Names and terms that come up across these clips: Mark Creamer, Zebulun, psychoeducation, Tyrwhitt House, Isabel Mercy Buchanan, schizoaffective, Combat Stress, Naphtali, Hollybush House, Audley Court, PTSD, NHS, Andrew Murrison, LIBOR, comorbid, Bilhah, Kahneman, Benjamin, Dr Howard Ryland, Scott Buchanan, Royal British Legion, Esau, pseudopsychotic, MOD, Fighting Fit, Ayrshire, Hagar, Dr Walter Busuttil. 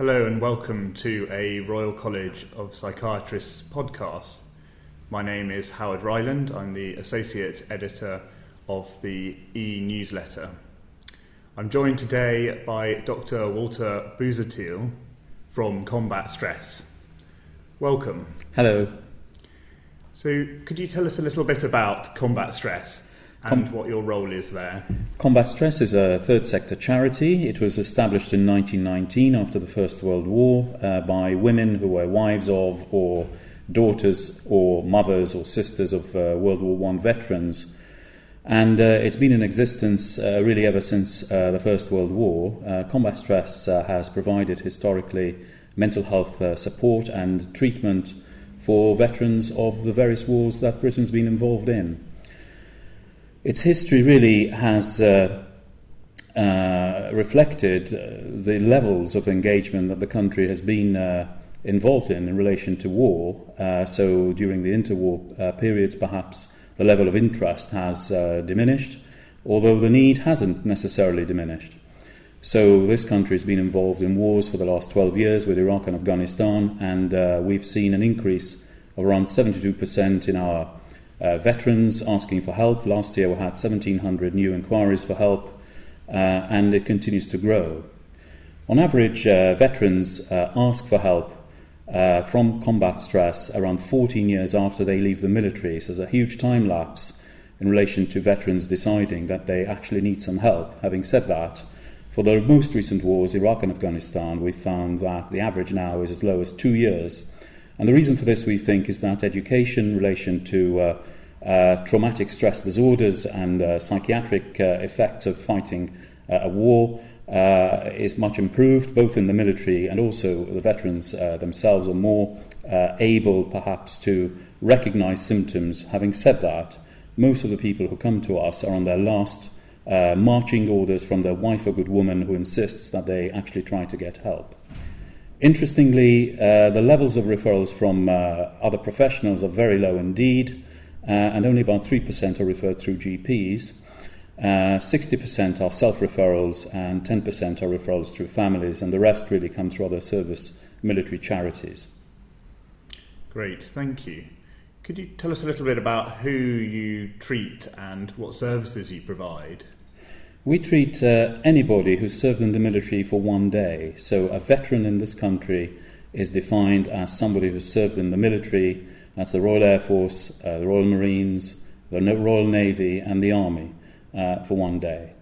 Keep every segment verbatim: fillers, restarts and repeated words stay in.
Hello and welcome to a Royal College of Psychiatrists podcast. My name is Howard Ryland. I'm the Associate Editor of the e-newsletter. I'm joined today by Doctor Walter Busuttil from Combat Stress. Welcome. Hello. So could you tell us a little bit about Combat Stress and Com- what your role is there? Combat Stress is a third sector charity. It was established in nineteen nineteen after the First World War uh, by women who were wives of or daughters or mothers or sisters of uh, World War One veterans. And uh, it's been in existence uh, really ever since uh, the First World War. Uh, Combat Stress uh, has provided historically mental health uh, support and treatment for veterans of the various wars that Britain's been involved in. Its history really has uh, uh, reflected uh, the levels of engagement that the country has been uh, involved in in relation to war. Uh, so during the interwar uh, periods, perhaps the level of interest has uh, diminished, although the need hasn't necessarily diminished. So this country has been involved in wars for the last twelve years with Iraq and Afghanistan, and uh, we've seen an increase of around seventy-two percent in our Uh, veterans asking for help. Last year we had seventeen hundred new inquiries for help, uh, and it continues to grow. On average, uh, veterans uh, ask for help uh, from Combat Stress around fourteen years after they leave the military, so there's a huge time lapse in relation to veterans deciding that they actually need some help. Having said that, for the most recent wars, Iraq and Afghanistan, we found that the average now is as low as two years. And the reason for this, we think, is that education in relation to uh, uh, traumatic stress disorders and uh, psychiatric uh, effects of fighting uh, a war uh, is much improved, both in the military and also the veterans uh, themselves are more uh, able, perhaps, to recognise symptoms. Having said that, most of the people who come to us are on their last uh, marching orders from their wife or good woman who insists that they actually try to get help. Interestingly, uh, the levels of referrals from uh, other professionals are very low indeed, uh, and only about three percent are referred through G Ps. Uh, sixty percent are self-referrals and ten percent are referrals through families, and the rest really come through other service military charities. Great, thank you. Could you tell us a little bit about who you treat and what services you provide? We treat uh, anybody who's served in the military for one day. So a veteran in this country is defined as somebody who's served in the military. That's the Royal Air Force, uh, the Royal Marines, the Royal Navy and the Army uh, for one day.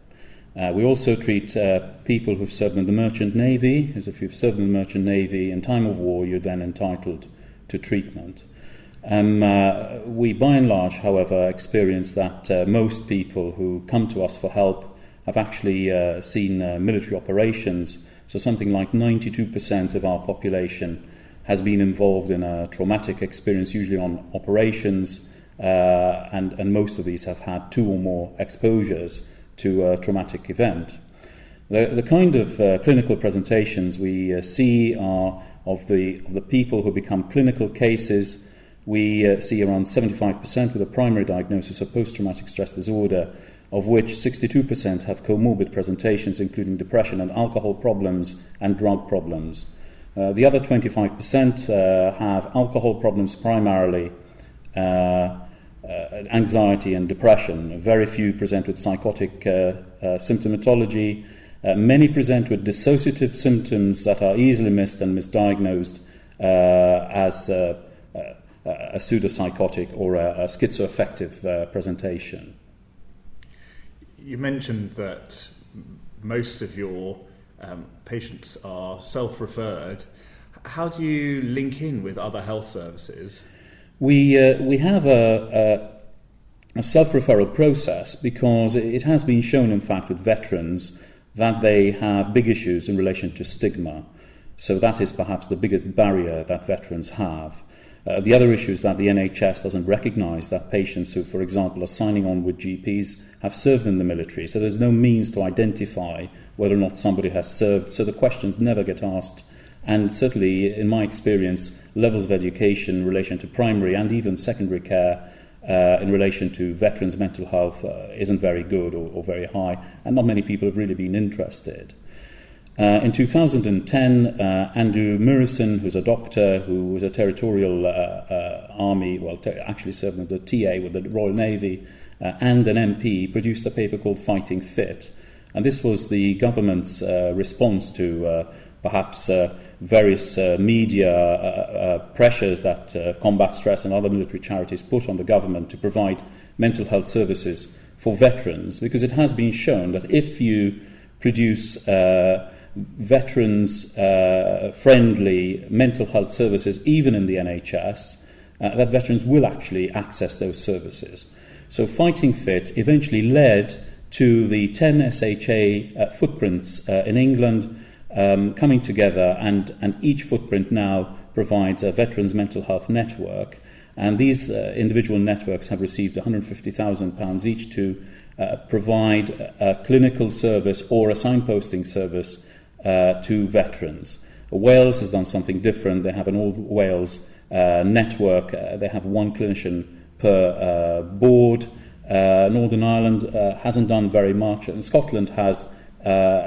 Uh, we also treat uh, people who've served in the Merchant Navy, because if you've served in the Merchant Navy in time of war, you're then entitled to treatment. Um, uh, we, by and large, however, experience that uh, most people who come to us for help have actually uh, seen uh, military operations. So something like ninety-two percent of our population has been involved in a traumatic experience, usually on operations, uh, and, and most of these have had two or more exposures to a traumatic event. The, the kind of uh, clinical presentations we uh, see are of the, of the people who become clinical cases. We uh, see around seventy-five percent with a primary diagnosis of post-traumatic stress disorder, of which sixty-two percent have comorbid presentations, including depression and alcohol problems and drug problems. Uh, the other twenty-five percent uh, have alcohol problems primarily, uh, uh, anxiety and depression. Very few present with psychotic uh, uh, symptomatology. Uh, many present with dissociative symptoms that are easily missed and misdiagnosed uh, as uh, uh, a pseudopsychotic or a, a schizoaffective uh, presentation. You mentioned that most of your um, patients are self-referred. How do you link in with other health services? We uh, we have a, a, a self-referral process because it has been shown, in fact, with veterans that they have big issues in relation to stigma. So that is perhaps the biggest barrier that veterans have. Uh, the other issue is that the N H S doesn't recognise that patients who, for example, are signing on with G Ps have served in the military, so there's no means to identify whether or not somebody has served, so the questions never get asked. And certainly, in my experience, levels of education in relation to primary and even secondary care uh, in relation to veterans' mental health uh, isn't very good or, or very high, and not many people have really been interested. Uh, in two thousand ten, uh, Andrew Murrison, who's a doctor who was a territorial uh, uh, army, well, ter- actually served as the T A with the Royal Navy, uh, and an M P, produced a paper called Fighting Fit. And this was the government's uh, response to uh, perhaps uh, various uh, media uh, uh, pressures that uh, Combat Stress and other military charities put on the government to provide mental health services for veterans, because it has been shown that if you produce uh, veterans-friendly uh, mental health services, even in the N H S, uh, that veterans will actually access those services. So Fighting Fit eventually led to the ten S H A uh, footprints uh, in England um, coming together, and, and each footprint now provides a veterans mental health network. And these uh, individual networks have received one hundred fifty thousand pounds each to uh, provide a, a clinical service or a signposting service Uh, to veterans. Wales has done something different. They have an all Wales uh, network. Uh, they have one clinician per uh, board. Uh, Northern Ireland uh, hasn't done very much, and Scotland has uh,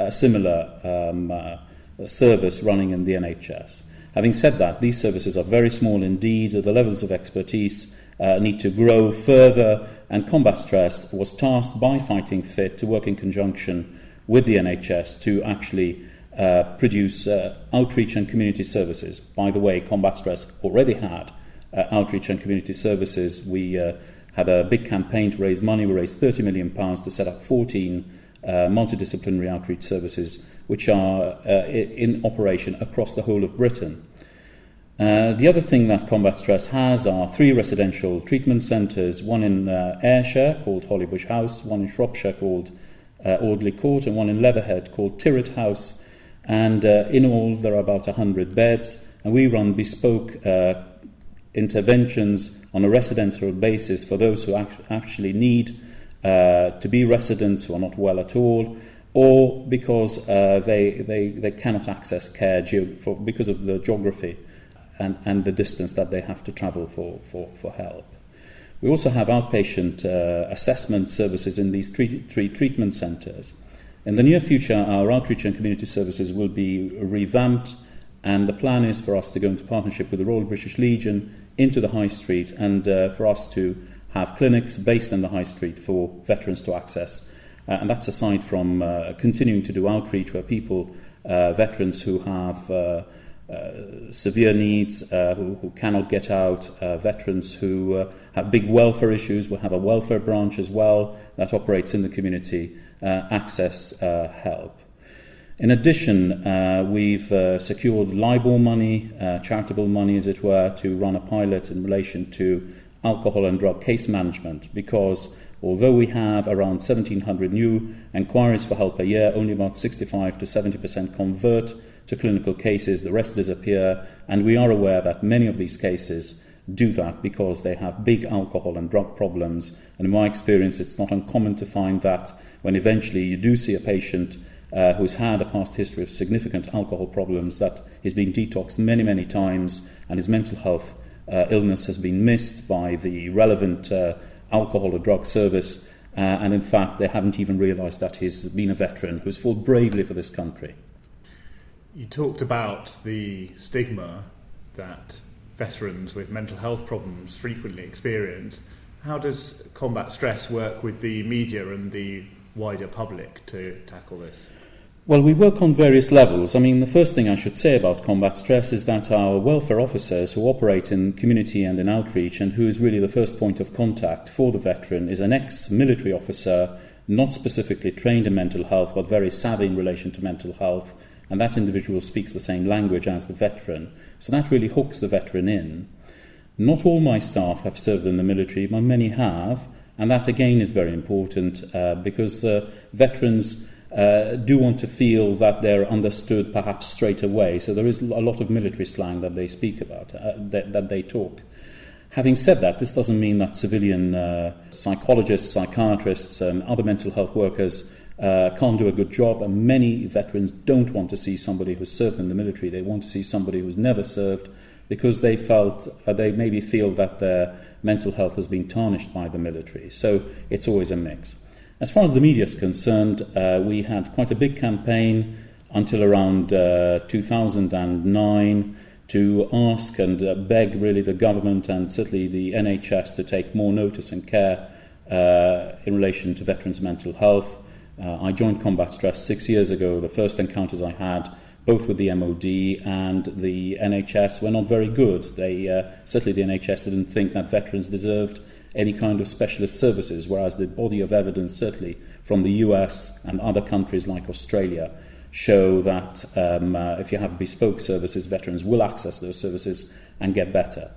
a similar um, uh, service running in the N H S. Having said that, these services are very small indeed. The levels of expertise uh, need to grow further, and Combat Stress was tasked by Fighting Fit to work in conjunction with the N H S to actually Uh, produce uh, outreach and community services. By the way, Combat Stress already had uh, outreach and community services. We uh, had a big campaign to raise money. We raised thirty million pounds to set up fourteen uh, multidisciplinary outreach services, which are uh, in operation across the whole of Britain. Uh, the other thing that Combat Stress has are three residential treatment centres, one in uh, Ayrshire called Hollybush House, one in Shropshire called uh, Audley Court, and one in Leatherhead called Tyrwhitt House. And uh, in all, there are about one hundred beds, and we run bespoke uh, interventions on a residential basis for those who act- actually need uh, to be residents, who are not well at all, or because uh, they, they they cannot access care ge- for, because of the geography and, and the distance that they have to travel for, for, for help. We also have outpatient uh, assessment services in these three, three treatment centres. In the near future, our outreach and community services will be revamped, and the plan is for us to go into partnership with the Royal British Legion into the High Street, and uh, for us to have clinics based in the High Street for veterans to access. Uh, and that's aside from uh, continuing to do outreach where people, uh, veterans who have uh, uh, severe needs, uh, who, who cannot get out, uh, veterans who uh, have big welfare issues, will have a welfare branch as well that operates in the community. Uh, access uh, help. In addition, uh, we've uh, secured LIBOR money, uh, charitable money as it were, to run a pilot in relation to alcohol and drug case management, because although we have around seventeen hundred new enquiries for help a year, only about sixty-five to seventy percent convert to clinical cases, the rest disappear, and we are aware that many of these cases do that because they have big alcohol and drug problems. And in my experience, it's not uncommon to find that when eventually you do see a patient uh, who's had a past history of significant alcohol problems, that is being detoxed many, many times, and his mental health uh, illness has been missed by the relevant uh, alcohol or drug service, uh, and in fact they haven't even realised that he's been a veteran who's fought bravely for this country. You talked about the stigma that veterans with mental health problems frequently experience. How does Combat Stress work with the media and the wider public to tackle this? Well, we work on various levels. I mean, the first thing I should say about Combat Stress is that our welfare officers who operate in community and in outreach, and who is really the first point of contact for the veteran, is an ex-military officer, not specifically trained in mental health, but very savvy in relation to mental health, and that individual speaks the same language as the veteran. So that really hooks the veteran in. Not all my staff have served in the military, but many have, and that again is very important uh, because uh, veterans uh, do want to feel that they're understood perhaps straight away, so there is a lot of military slang that they speak about, uh, that, that they talk. Having said that, this doesn't mean that civilian uh, psychologists, psychiatrists and other mental health workers Uh, can't do a good job, and many veterans don't want to see somebody who's served in the military. They want to see somebody who's never served, because they felt uh, they maybe feel that their mental health has been tarnished by the military. So it's always a mix. As far as the media is concerned, uh, we had quite a big campaign until around uh, two thousand nine to ask and uh, beg really the government and certainly the N H S to take more notice and care uh, in relation to veterans' mental health. Uh, I joined Combat Stress six years ago. The first encounters I had, both with the M O D and the N H S, were not very good. They uh, certainly the N H S didn't think that veterans deserved any kind of specialist services, whereas the body of evidence, certainly from the U S and other countries like Australia, show that um, uh, if you have bespoke services, veterans will access those services and get better.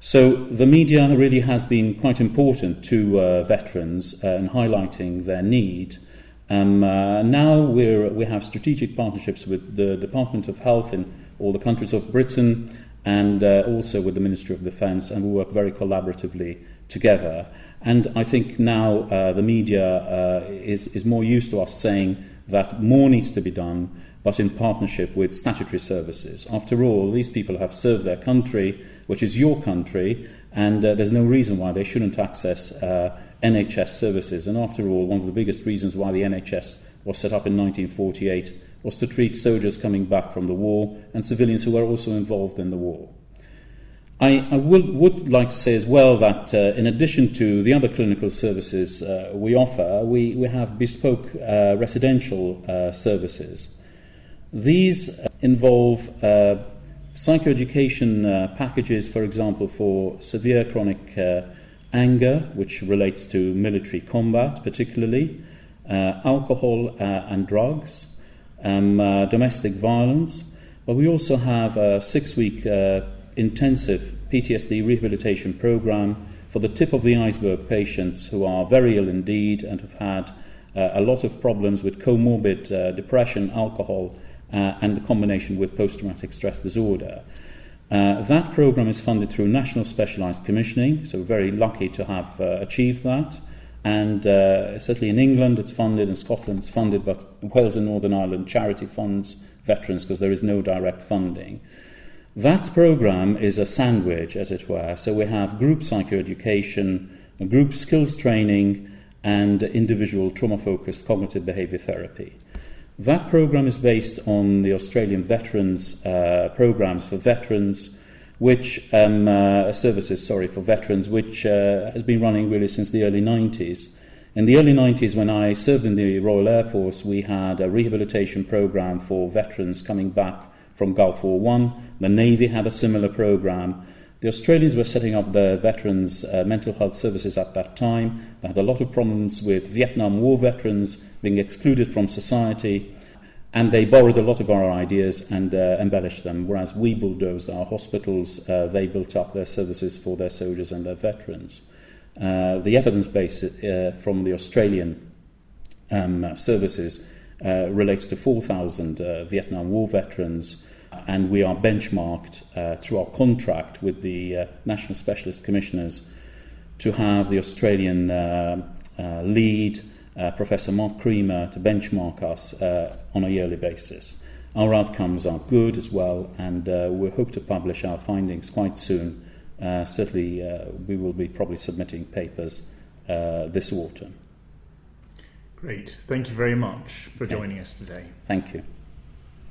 So the media really has been quite important to uh, veterans uh, in highlighting their need. Um, uh, now we're, we have strategic partnerships with the Department of Health in all the countries of Britain and uh, also with the Ministry of Defence, and we work very collaboratively together. And I think now uh, the media uh, is, is more used to us saying that more needs to be done, but in partnership with statutory services. After all, these people have served their country, which is your country, and uh, there's no reason why they shouldn't access uh, N H S services. And after all, one of the biggest reasons why the N H S was set up in nineteen forty-eight was to treat soldiers coming back from the war and civilians who were also involved in the war. I, I will, would like to say as well that uh, in addition to the other clinical services uh, we offer, we, we have bespoke uh, residential uh, services. These involve uh, psychoeducation uh, packages, for example, for severe chronic uh, anger, which relates to military combat particularly, uh, alcohol uh, and drugs, um, uh, domestic violence, but we also have a six-week uh, intensive P T S D rehabilitation program for the tip of the iceberg patients who are very ill indeed and have had uh, a lot of problems with comorbid uh, depression, alcohol, uh, and the combination with post-traumatic stress disorder. Uh, that program is funded through National Specialised Commissioning, so we're very lucky to have uh, achieved that. And uh, certainly in England it's funded, in Scotland it's funded, but Wales and Northern Ireland charity funds veterans because there is no direct funding. That program is a sandwich, as it were. So we have group psychoeducation, group skills training, and individual trauma-focused cognitive behaviour therapy. That program is based on the Australian veterans uh, programs for veterans, which um, uh, services, sorry, for veterans, which uh, has been running really since the early nineties. In the early nineties, when I served in the Royal Air Force, we had a rehabilitation program for veterans coming back from Gulf War One. The Navy had a similar program. The Australians were setting up their veterans' uh, mental health services at that time. They had a lot of problems with Vietnam War veterans being excluded from society, and they borrowed a lot of our ideas and uh, embellished them, whereas we bulldozed our hospitals. Uh, they built up their services for their soldiers and their veterans. Uh, the evidence base uh, from the Australian um, services Uh, relates to four thousand uh, Vietnam War veterans, and we are benchmarked uh, through our contract with the uh, National Specialist Commissioners to have the Australian uh, uh, lead, uh, Professor Mark Creamer, to benchmark us uh, on a yearly basis. Our outcomes are good as well, and uh, we hope to publish our findings quite soon. Uh, certainly uh, we will be probably submitting papers uh, this autumn. Great. Thank you very much for joining us today. Thank you.